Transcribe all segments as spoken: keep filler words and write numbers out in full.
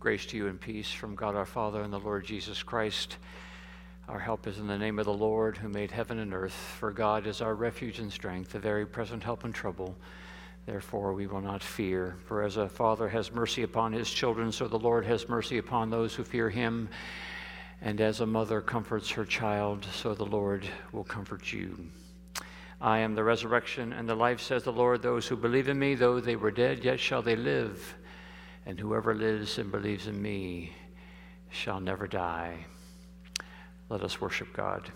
Grace to you and peace from God our Father and the Lord Jesus Christ. Our help is in the name of the Lord who made heaven and earth. For God is our refuge and strength, a very present help in trouble. Therefore we will not fear. For as a father has mercy upon his children, so the Lord has mercy upon those who fear him. And as a mother comforts her child, so the Lord will comfort you. I am the resurrection and the life, says the Lord. Those who believe in me, though they were dead, yet shall they live. And whoever lives and believes in me shall never die. Let us worship God.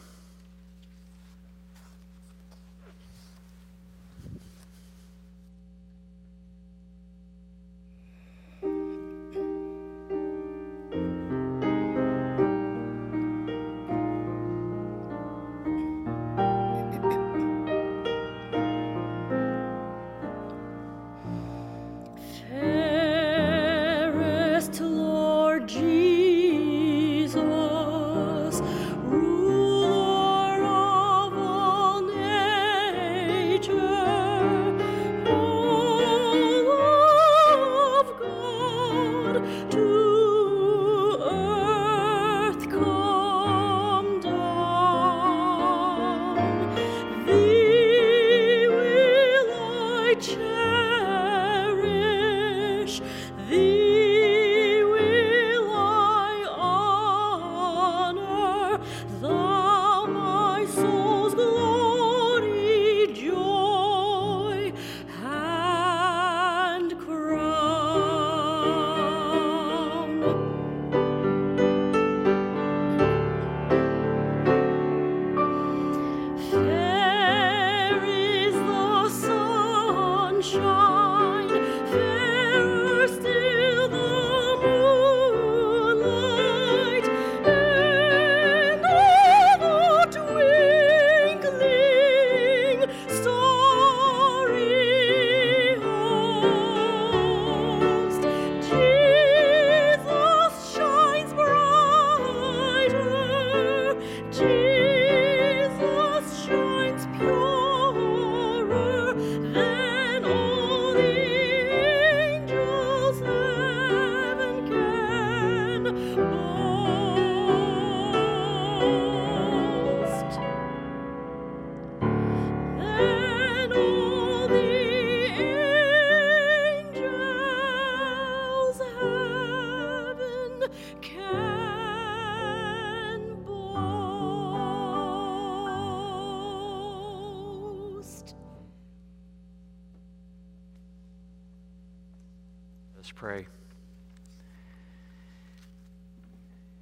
Pray.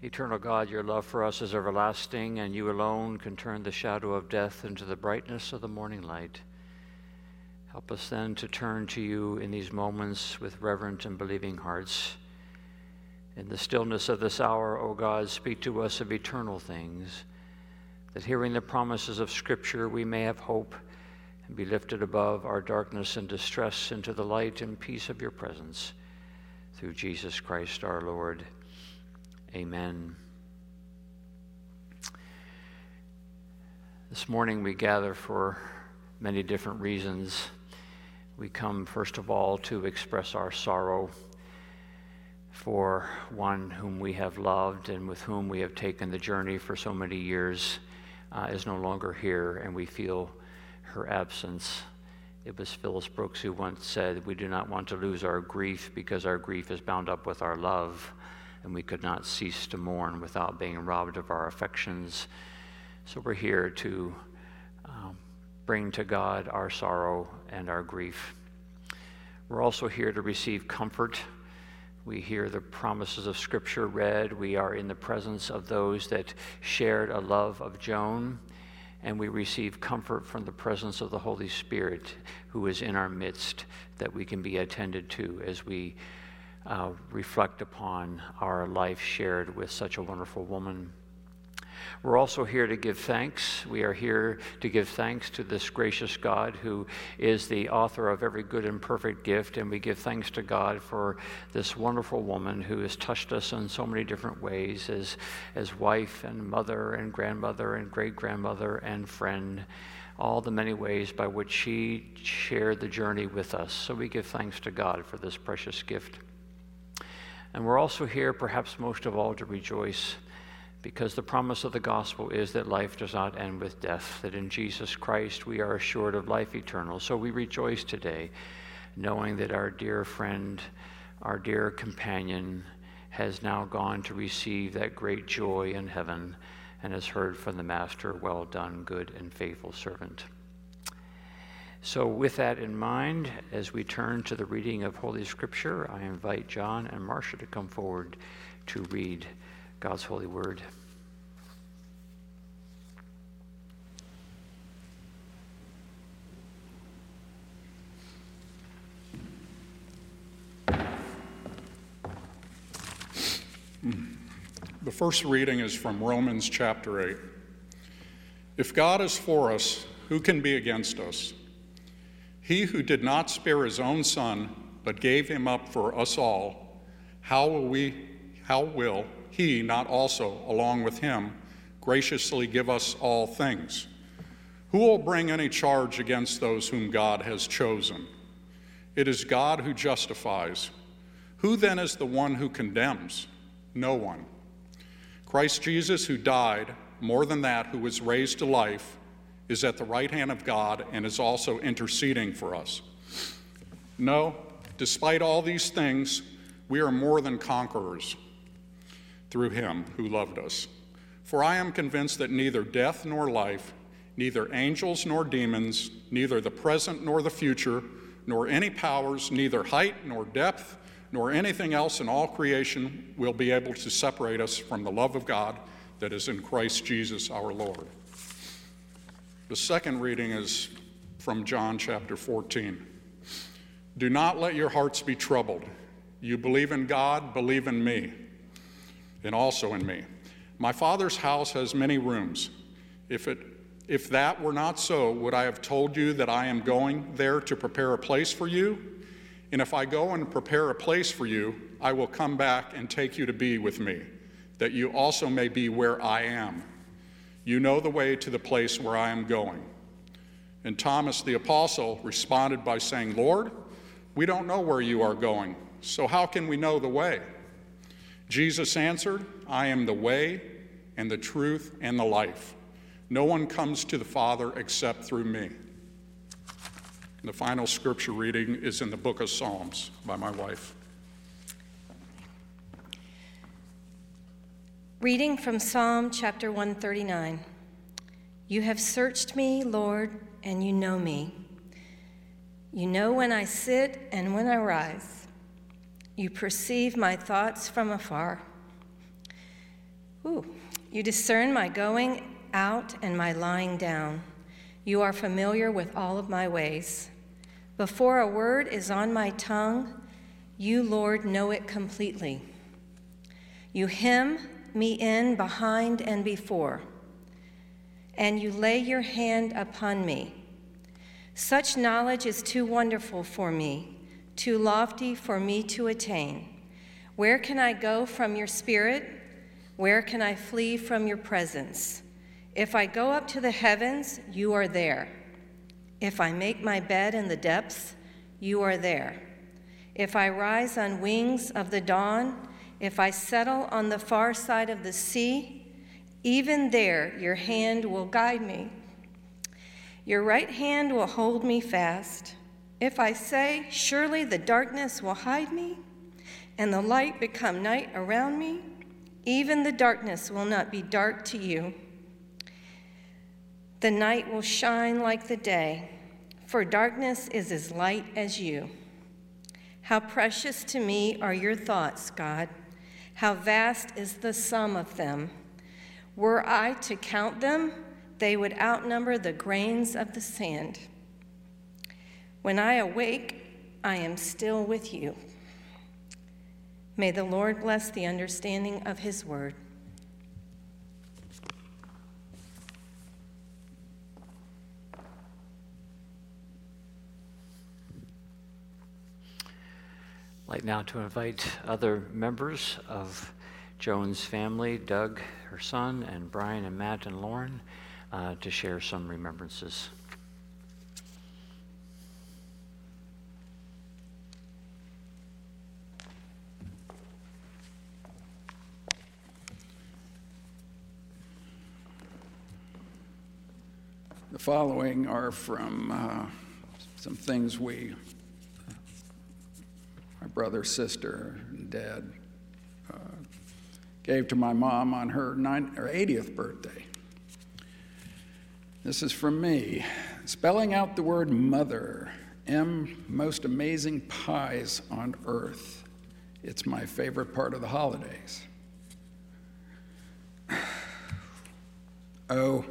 Eternal God, your love for us is everlasting, and you alone can turn the shadow of death into the brightness of the morning light. Help us then to turn to you in these moments with reverent and believing hearts. In the stillness of this hour, O God, speak to us of eternal things, that hearing the promises of Scripture we may have hope and be lifted above our darkness and distress into the light and peace of your presence. Through Jesus Christ our Lord. Amen. This morning we gather for many different reasons. We come, first of all, to express our sorrow for one whom we have loved and with whom we have taken the journey for so many years, uh, is no longer here, and we feel her absence. It was Phillips Brooks who once said, "We do not want to lose our grief because our grief is bound up with our love, and we could not cease to mourn without being robbed of our affections." So we're here to um, bring to God our sorrow and our grief. We're also here to receive comfort. We hear the promises of Scripture read. We are in the presence of those that shared a love of Joan. And we receive comfort from the presence of the Holy Spirit who is in our midst, that we can be attended to as we uh, reflect upon our life shared with such a wonderful woman. We're also here to give thanks. We are here to give thanks to this gracious God who is the author of every good and perfect gift, and we give thanks to God for this wonderful woman who has touched us in so many different ways as, as wife and mother and grandmother and great-grandmother and friend, all the many ways by which she shared the journey with us. So we give thanks to God for this precious gift. And we're also here, perhaps most of all, to rejoice, because the promise of the gospel is that life does not end with death, that in Jesus Christ we are assured of life eternal. So we rejoice today, knowing that our dear friend, our dear companion, has now gone to receive that great joy in heaven and has heard from the Master, "Well done, good and faithful servant." So with that in mind, as we turn to the reading of Holy Scripture, I invite John and Marcia to come forward to read God's holy word. The first reading is from Romans chapter eight. If God is for us, who can be against us? He who did not spare his own son, but gave him up for us all, how will we, how will he not also, along with him, graciously give us all things? Who will bring any charge against those whom God has chosen? It is God who justifies. Who then is the one who condemns? No one. Christ Jesus, who died, more than that, who was raised to life, is at the right hand of God and is also interceding for us. No, despite all these things, we are more than conquerors through him who loved us. For I am convinced that neither death nor life, neither angels nor demons, neither the present nor the future, nor any powers, neither height nor depth, nor anything else in all creation will be able to separate us from the love of God that is in Christ Jesus our Lord. The second reading is from John chapter fourteen. Do not let your hearts be troubled. You believe in God, believe in me, and also in me. My Father's house has many rooms. If it, if that were not so, would I have told you that I am going there to prepare a place for you? And if I go and prepare a place for you, I will come back and take you to be with me, that you also may be where I am. You know the way to the place where I am going. And Thomas the apostle responded by saying, Lord, we don't know where you are going, so how can we know the way? Jesus answered, I am the way and the truth and the life. No one comes to the Father except through me. The final scripture reading is in the book of Psalms by my wife. Reading from Psalm chapter one thirty-nine. You have searched me, Lord, and you know me. You know when I sit and when I rise. You perceive my thoughts from afar. Ooh, you discern my going out and my lying down. You are familiar with all of my ways. Before a word is on my tongue, you, Lord, know it completely. You hem me in behind and before, and you lay your hand upon me. Such knowledge is too wonderful for me, too lofty for me to attain. Where can I go from your spirit? Where can I flee from your presence? If I go up to the heavens, you are there. If I make my bed in the depths, you are there. If I rise on wings of the dawn, if I settle on the far side of the sea, even there your hand will guide me. Your right hand will hold me fast. If I say, surely the darkness will hide me, and the light become night around me, even the darkness will not be dark to you. The night will shine like the day, for darkness is as light as you. How precious to me are your thoughts, God. How vast is the sum of them. Were I to count them, they would outnumber the grains of the sand. When I awake, I am still with you. May the Lord bless the understanding of his word. I'd like now to invite other members of Joan's family, Doug, her son, and Brian and Matt and Lauren, uh, to share some remembrances. The following are from uh, some things we, my brother, sister, and dad, uh, gave to my mom on her ninetieth, or eightieth birthday. This is from me. Spelling out the word mother, M, most amazing pies on earth. It's my favorite part of the holidays. O,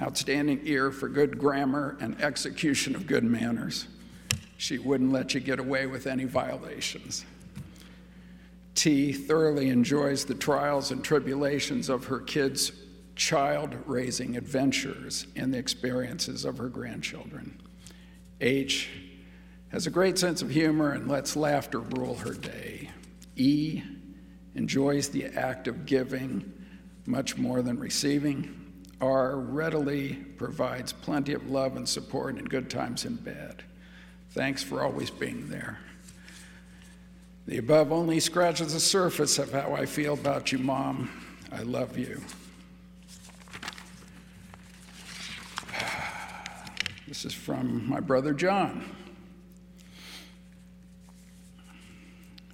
outstanding ear for good grammar and execution of good manners. She wouldn't let you get away with any violations. T, thoroughly enjoys the trials and tribulations of her kids' child-raising adventures and the experiences of her grandchildren. H, has a great sense of humor and lets laughter rule her day. E, enjoys the act of giving much more than receiving. R, readily provides plenty of love and support in good times and bad. Thanks for always being there. The above only scratches the surface of how I feel about you, Mom. I love you. This is from my brother John.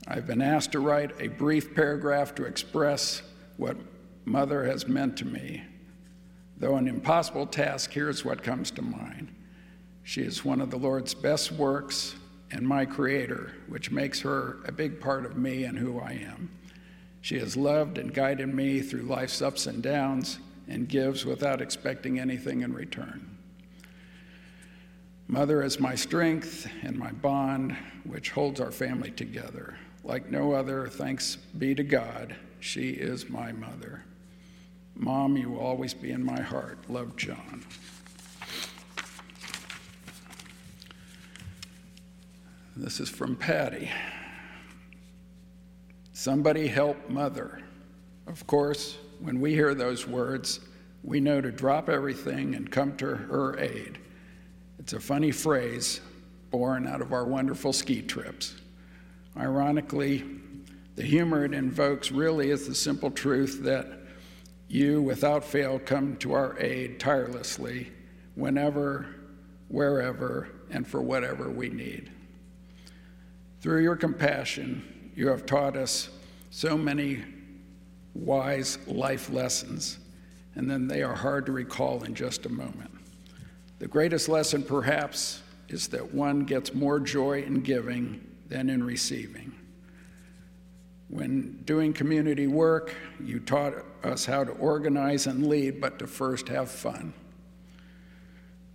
I've been asked to write a brief paragraph to express what Mother has meant to me. Though an impossible task, here's what comes to mind. She is one of the Lord's best works and my creator, which makes her a big part of me and who I am. She has loved and guided me through life's ups and downs and gives without expecting anything in return. Mother is my strength and my bond, which holds our family together. Like no other, thanks be to God, she is my mother. Mom, you will always be in my heart. Love, John. This is from Patty. Somebody help Mother. Of course, when we hear those words, we know to drop everything and come to her aid. It's a funny phrase born out of our wonderful ski trips. Ironically, the humor it invokes really is the simple truth that you, without fail, come to our aid tirelessly, whenever, wherever, and for whatever we need. Through your compassion, you have taught us so many wise life lessons, and then they are hard to recall in just a moment. The greatest lesson, perhaps, is that one gets more joy in giving than in receiving. When doing community work, you taught us how to organize and lead, but to first have fun.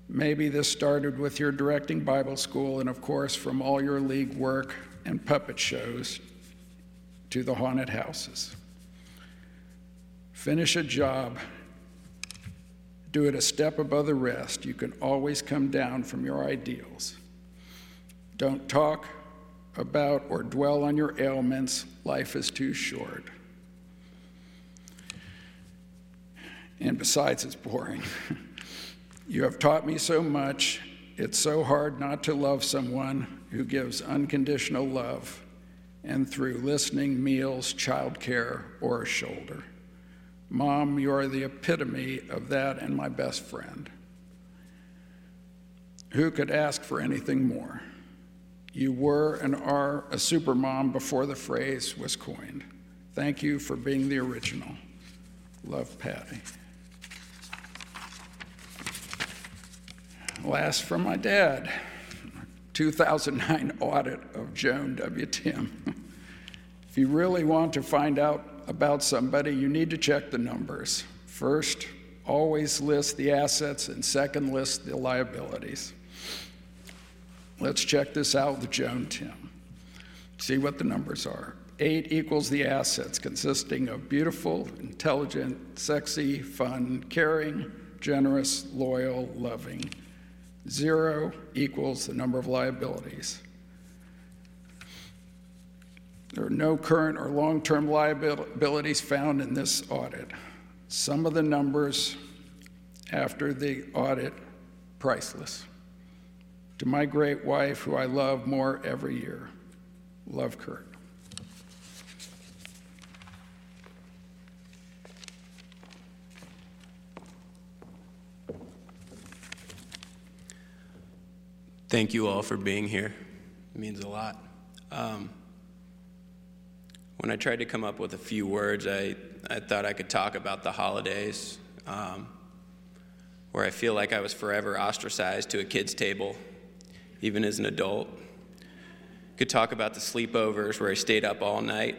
Maybe this started with your directing Bible school and, of course, from all your league work and puppet shows to the haunted houses. Finish a job, do it a step above the rest. You can always come down from your ideals. Don't talk about or dwell on your ailments. Life is too short. And besides, it's boring. You have taught me so much. It's so hard not to love someone who gives unconditional love, and through listening, meals, childcare, or a shoulder. Mom, you are the epitome of that and my best friend. Who could ask for anything more? You were and are a supermom before the phrase was coined. Thank you for being the original. Love, Patty. Last from my dad, two thousand nine audit of Joan W. Timm. If you really want to find out about somebody, you need to check the numbers. First, always list the assets, and second, list the liabilities. Let's check this out with Joan Timm. See what the numbers are. Eight equals the assets, consisting of beautiful, intelligent, sexy, fun, caring, generous, loyal, loving. Zero equals the number of liabilities. There are no current or long-term liabilities found in this audit. Some of the numbers after the audit, priceless. To my great wife, who I love more every year. Love, Kurt. Thank you all for being here. It means a lot. Um, when I tried to come up with a few words, I, I thought I could talk about the holidays, um, where I feel like I was forever ostracized to a kid's table, even as an adult. Could talk about the sleepovers where I stayed up all night.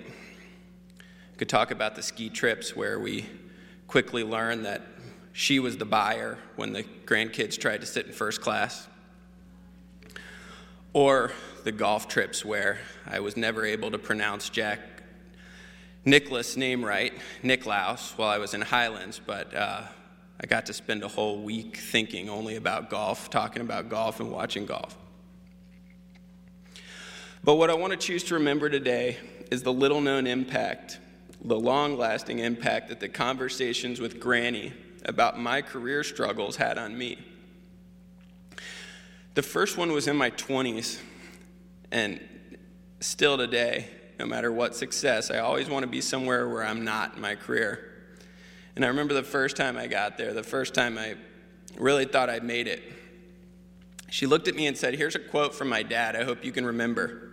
Could talk about the ski trips where we quickly learned that she was the buyer when the grandkids tried to sit in first class. Or the golf trips where I was never able to pronounce Jack Nicklaus' name right, Nicklaus, while I was in Highlands, but uh, I got to spend a whole week thinking only about golf, talking about golf and watching golf. But what I want to choose to remember today is the little-known impact, the long-lasting impact that the conversations with Granny about my career struggles had on me. The first one was in my twenties, and still today, no matter what success, I always want to be somewhere where I'm not in my career. And I remember the first time I got there, the first time I really thought I'd made it. She looked at me and said, "Here's a quote from my dad, I hope you can remember.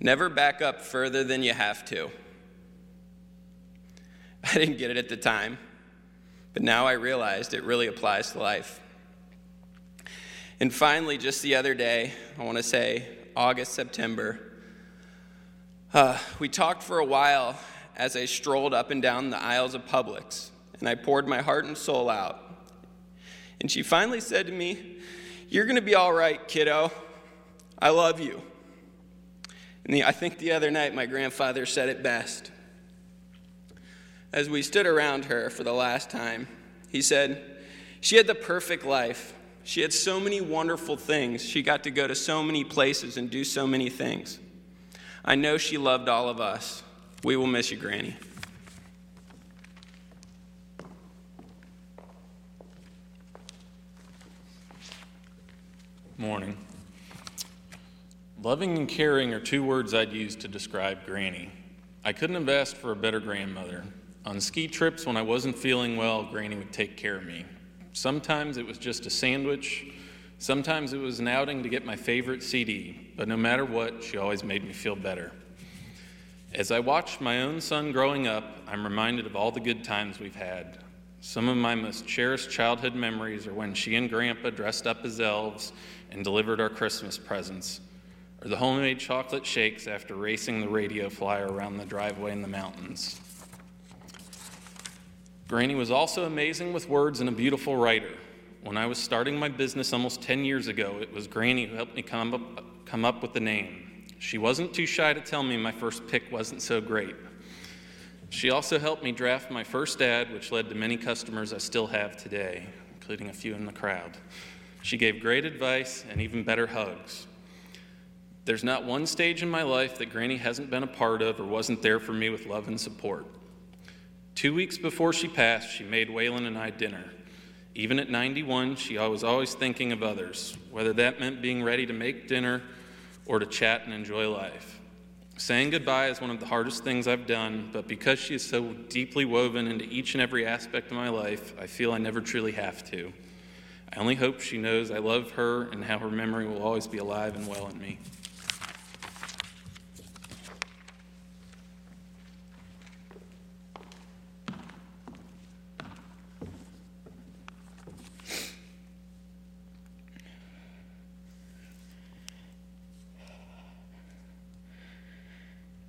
Never back up further than you have to." I didn't get it at the time, but now I realized it really applies to life. And finally, just the other day, I want to say August, September, uh, we talked for a while as I strolled up and down the aisles of Publix, and I poured my heart and soul out. And she finally said to me, "You're going to be all right, kiddo. I love you." And the, I think the other night, my grandfather said it best. As we stood around her for the last time, he said, "She had the perfect life. She had so many wonderful things. She got to go to so many places and do so many things. I know she loved all of us. We will miss you, Granny." Morning. Loving and caring are two words I'd use to describe Granny. I couldn't have asked for a better grandmother. On ski trips, when I wasn't feeling well, Granny would take care of me. Sometimes it was just a sandwich. Sometimes it was an outing to get my favorite C D. But no matter what, she always made me feel better. As I watched my own son growing up, I'm reminded of all the good times we've had. Some of my most cherished childhood memories are when she and Grandpa dressed up as elves and delivered our Christmas presents, or the homemade chocolate shakes after racing the Radio Flyer around the driveway in the mountains. Granny was also amazing with words and a beautiful writer. When I was starting my business almost ten years ago, it was Granny who helped me come up, come up with the name. She wasn't too shy to tell me my first pick wasn't so great. She also helped me draft my first ad, which led to many customers I still have today, including a few in the crowd. She gave great advice and even better hugs. There's not one stage in my life that Granny hasn't been a part of or wasn't there for me with love and support. Two weeks before she passed, she made Waylon and I dinner. Even at ninety-one, she was always thinking of others, whether that meant being ready to make dinner or to chat and enjoy life. Saying goodbye is one of the hardest things I've done, but because she is so deeply woven into each and every aspect of my life, I feel I never truly have to. I only hope she knows I love her and how her memory will always be alive and well in me.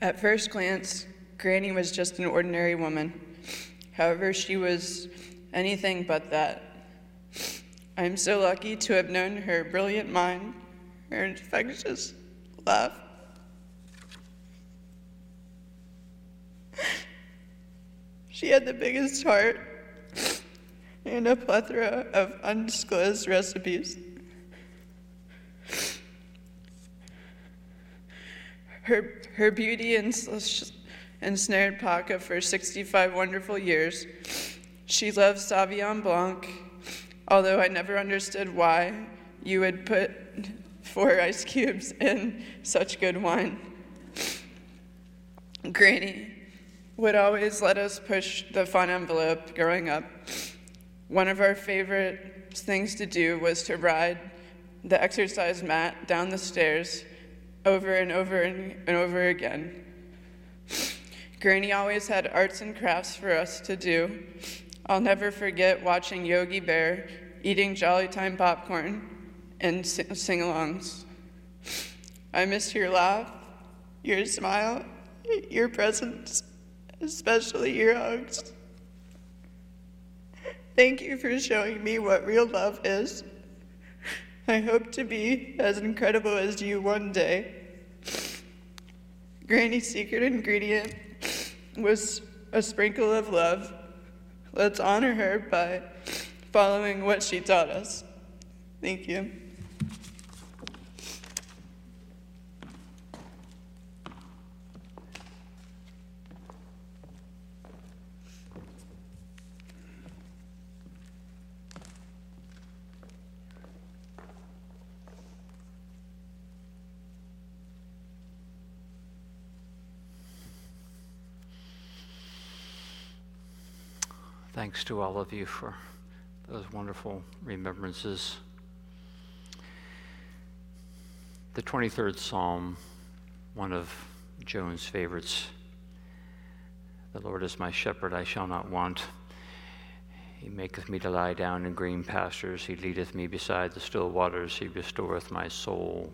At first glance, Granny was just an ordinary woman. However, she was anything but that. I'm so lucky to have known her brilliant mind, her infectious laugh, she had the biggest heart, and a plethora of undisclosed recipes. Her, her beauty ensnared Paca for sixty-five wonderful years. She loved Sauvignon Blanc, although I never understood why you would put four ice cubes in such good wine. Granny would always let us push the fun envelope growing up. One of our favorite things to do was to ride the exercise mat down the stairs over and over and over again. Granny always had arts and crafts for us to do. I'll never forget watching Yogi Bear, eating Jolly Time popcorn, and sing-alongs. I missed your laugh, your smile, your presence, especially your hugs. Thank you for showing me what real love is. I hope to be as incredible as you one day. Granny's secret ingredient was a sprinkle of love. Let's honor her by following what she taught us. Thank you. Thanks to all of you for those wonderful remembrances. The twenty-third Psalm, one of Joan's favorites. The Lord is my shepherd, I shall not want. He maketh me to lie down in green pastures. He leadeth me beside the still waters. He restoreth my soul.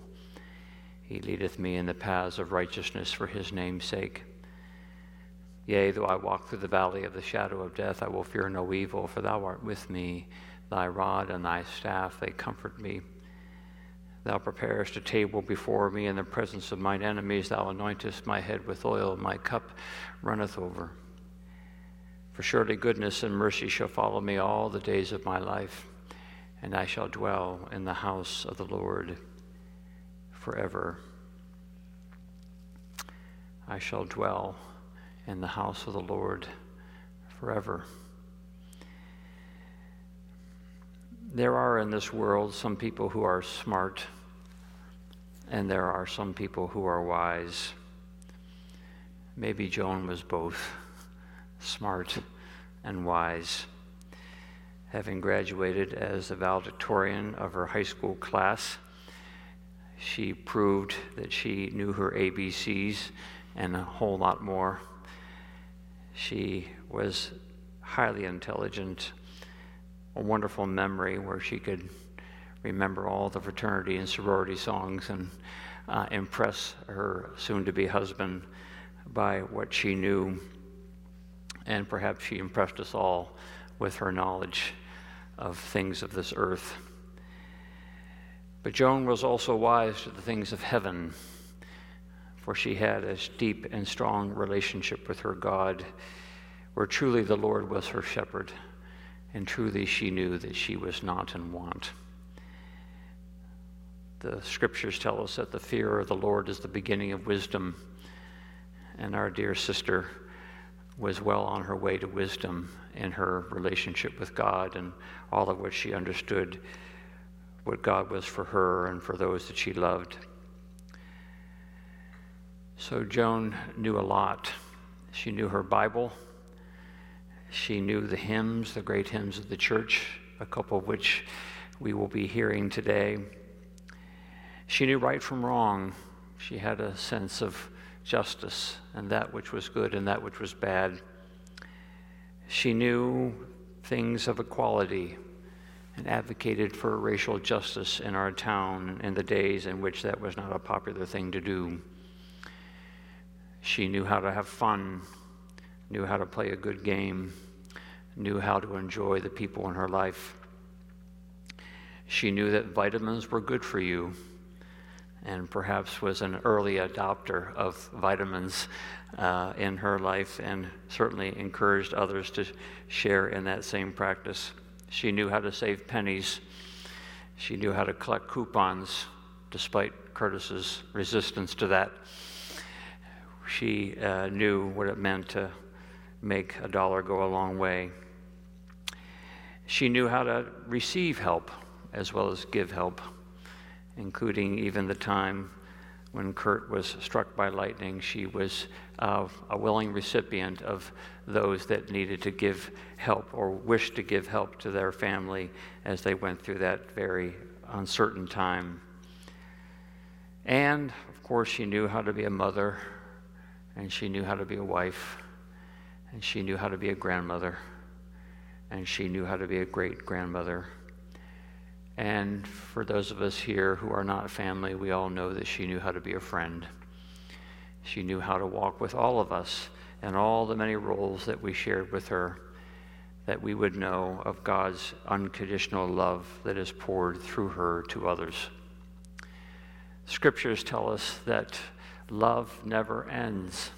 He leadeth me in the paths of righteousness for his name's sake. Yea, though I walk through the valley of the shadow of death, I will fear no evil, for thou art with me. Thy rod and thy staff, they comfort me. Thou preparest a table before me in the presence of mine enemies. Thou anointest my head with oil, my cup runneth over. For surely goodness and mercy shall follow me all the days of my life, and I shall dwell in the house of the Lord forever. I shall dwell in the house of the Lord forever. There are in this world some people who are smart, and there are some people who are wise. Maybe Joan was both smart and wise. Having graduated as the valedictorian of her high school class, she proved that she knew her A B Cs and a whole lot more. She was highly intelligent, a wonderful memory where she could remember all the fraternity and sorority songs and uh, impress her soon-to-be husband by what she knew. And perhaps she impressed us all with her knowledge of things of this earth. But Joan was also wise to the things of heaven, for she had a deep and strong relationship with her God, where truly the Lord was her shepherd, and truly she knew that she was not in want. The scriptures tell us that the fear of the Lord is the beginning of wisdom, and our dear sister was well on her way to wisdom in her relationship with God and all of which she understood what God was for her and for those that she loved. So Joan knew a lot. She knew her Bible. She knew the hymns, the great hymns of the church, a couple of which we will be hearing today. She knew right from wrong. She had a sense of justice and that which was good and that which was bad. She knew things of equality and advocated for racial justice in our town in the days in which that was not a popular thing to do. She knew how to have fun, knew how to play a good game, knew how to enjoy the people in her life. She knew that vitamins were good for you, and perhaps was an early adopter of vitamins uh, in her life, and certainly encouraged others to share in that same practice. She knew how to save pennies. She knew how to collect coupons, despite Curtis's resistance to that. She uh, knew what it meant to make a dollar go a long way. She knew how to receive help as well as give help, including even the time when Kurt was struck by lightning. She was uh, a willing recipient of those that needed to give help or wished to give help to their family as they went through that very uncertain time. And, of course, she knew how to be a mother, and she knew how to be a wife, and she knew how to be a grandmother, and she knew how to be a great-grandmother. And for those of us here who are not family, we all know that she knew how to be a friend. She knew how to walk with all of us and all the many roles that we shared with her, that we would know of God's unconditional love that is poured through her to others. Scriptures tell us that love never ends,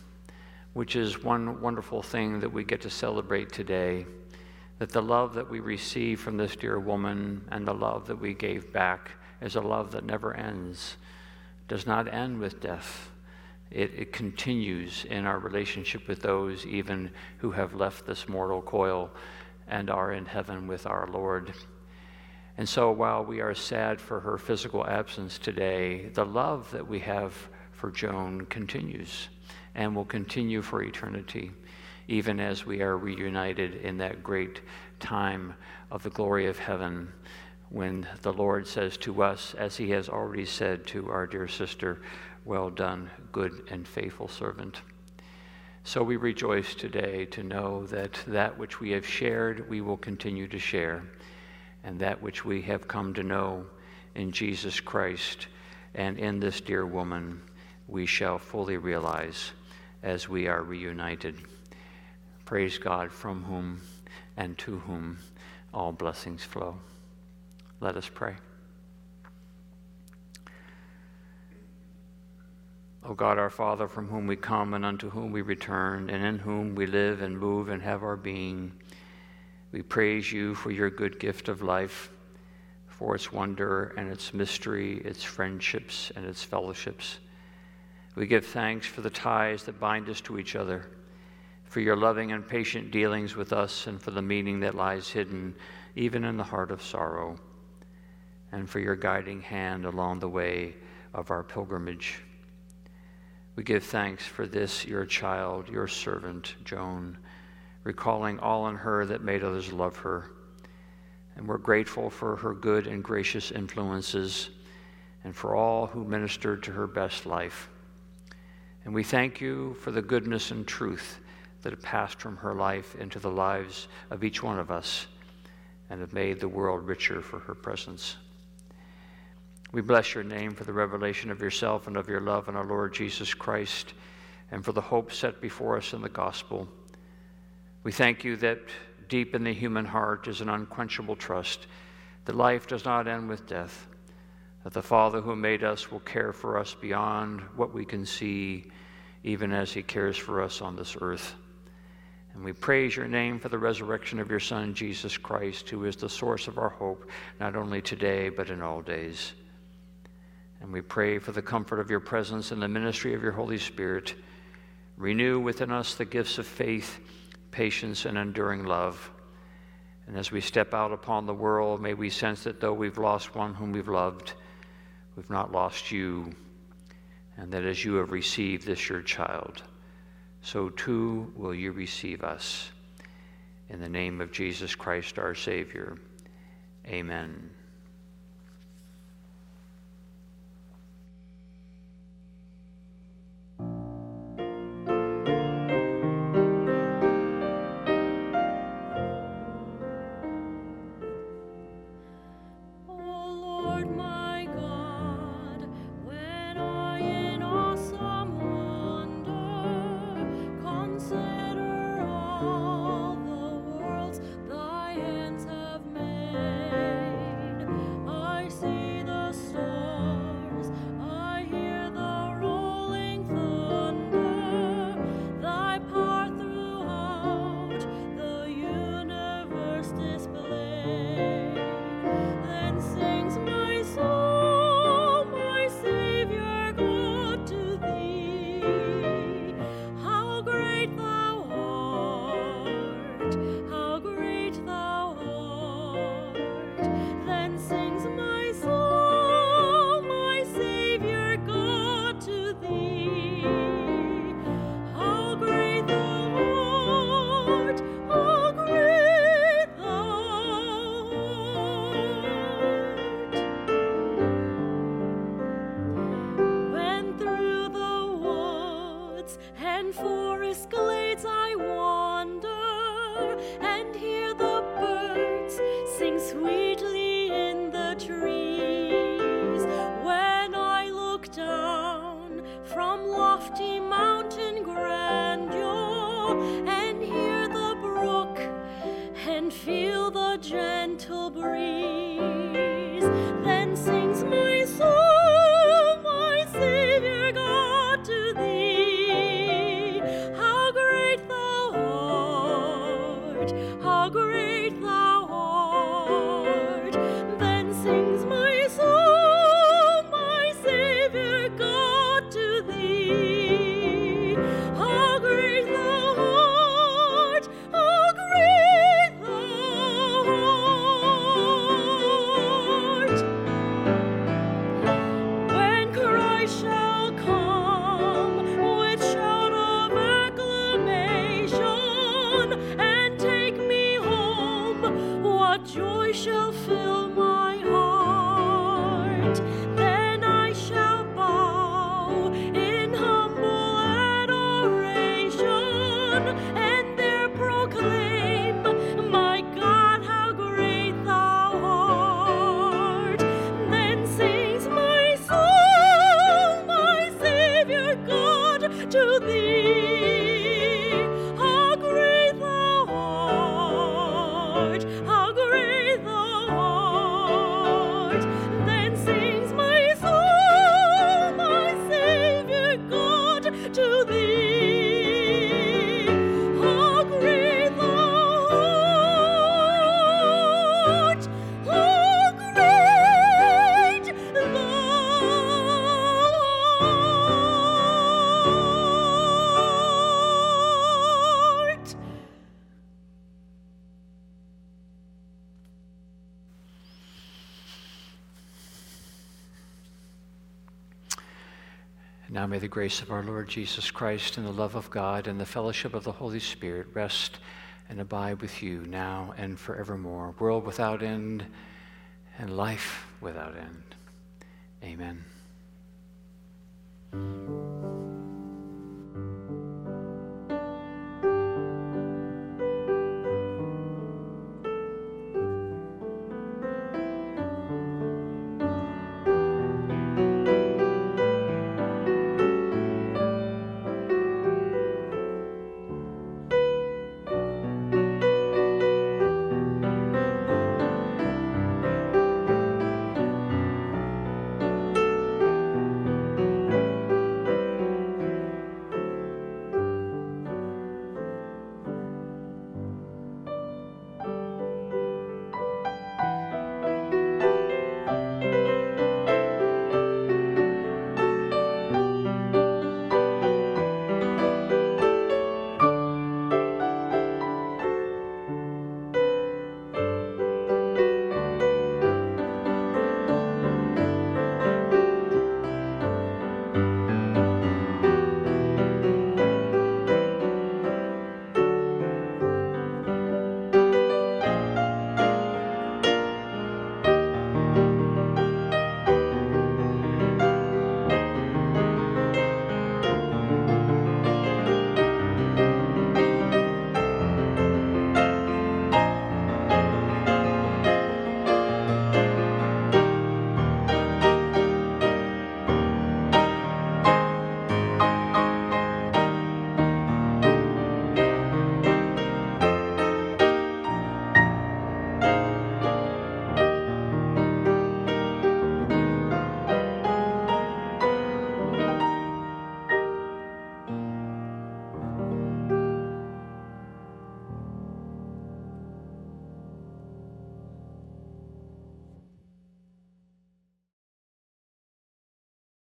which is one wonderful thing that we get to celebrate today, that the love that we receive from this dear woman and the love that we gave back is a love that never ends, does not end with death. It, it continues in our relationship with those even who have left this mortal coil and are in heaven with our Lord. And so while we are sad for her physical absence today, the love that we have for Joan continues and will continue for eternity, even as we are reunited in that great time of the glory of heaven, when the Lord says to us, as he has already said to our dear sister, "Well done, good and faithful servant." So we rejoice today to know that that which we have shared, we will continue to share, and that which we have come to know in Jesus Christ and in this dear woman, we shall fully realize as we are reunited. Praise God, from whom and to whom all blessings flow. Let us pray. O God, our Father, from whom we come and unto whom we return, and in whom we live and move and have our being, we praise you for your good gift of life, for its wonder and its mystery, its friendships and its fellowships. We give thanks for the ties that bind us to each other, for your loving and patient dealings with us, and for the meaning that lies hidden even in the heart of sorrow, and for your guiding hand along the way of our pilgrimage. We give thanks for this, your child, your servant, Joan, recalling all in her that made others love her. And we're grateful for her good and gracious influences and for all who ministered to her best life. And we thank you for the goodness and truth that have passed from her life into the lives of each one of us and have made the world richer for her presence. We bless your name for the revelation of yourself and of your love in our Lord Jesus Christ, and for the hope set before us in the gospel. We thank you that deep in the human heart is an unquenchable trust that life does not end with death, that the Father who made us will care for us beyond what we can see, even as he cares for us on this earth. And we praise your name for the resurrection of your Son, Jesus Christ, who is the source of our hope, not only today, but in all days. And we pray for the comfort of your presence and the ministry of your Holy Spirit. Renew within us the gifts of faith, patience, and enduring love. And as we step out upon the world, may we sense that though we've lost one whom we've loved, we've not lost you. And that as you have received this, your child, so too will you receive us. In the name of Jesus Christ, our Savior. Amen. How great thou art. sweetly in the trees. When I look down from lofty mountain grandeur and hear the brook and feel the gentle breeze, then sings my soul, my Savior God, to thee. How great thou art, how great thou art. Now may the grace of our Lord Jesus Christ and the love of God and the fellowship of the Holy Spirit rest and abide with you now and forevermore, world without end and life without end. Amen.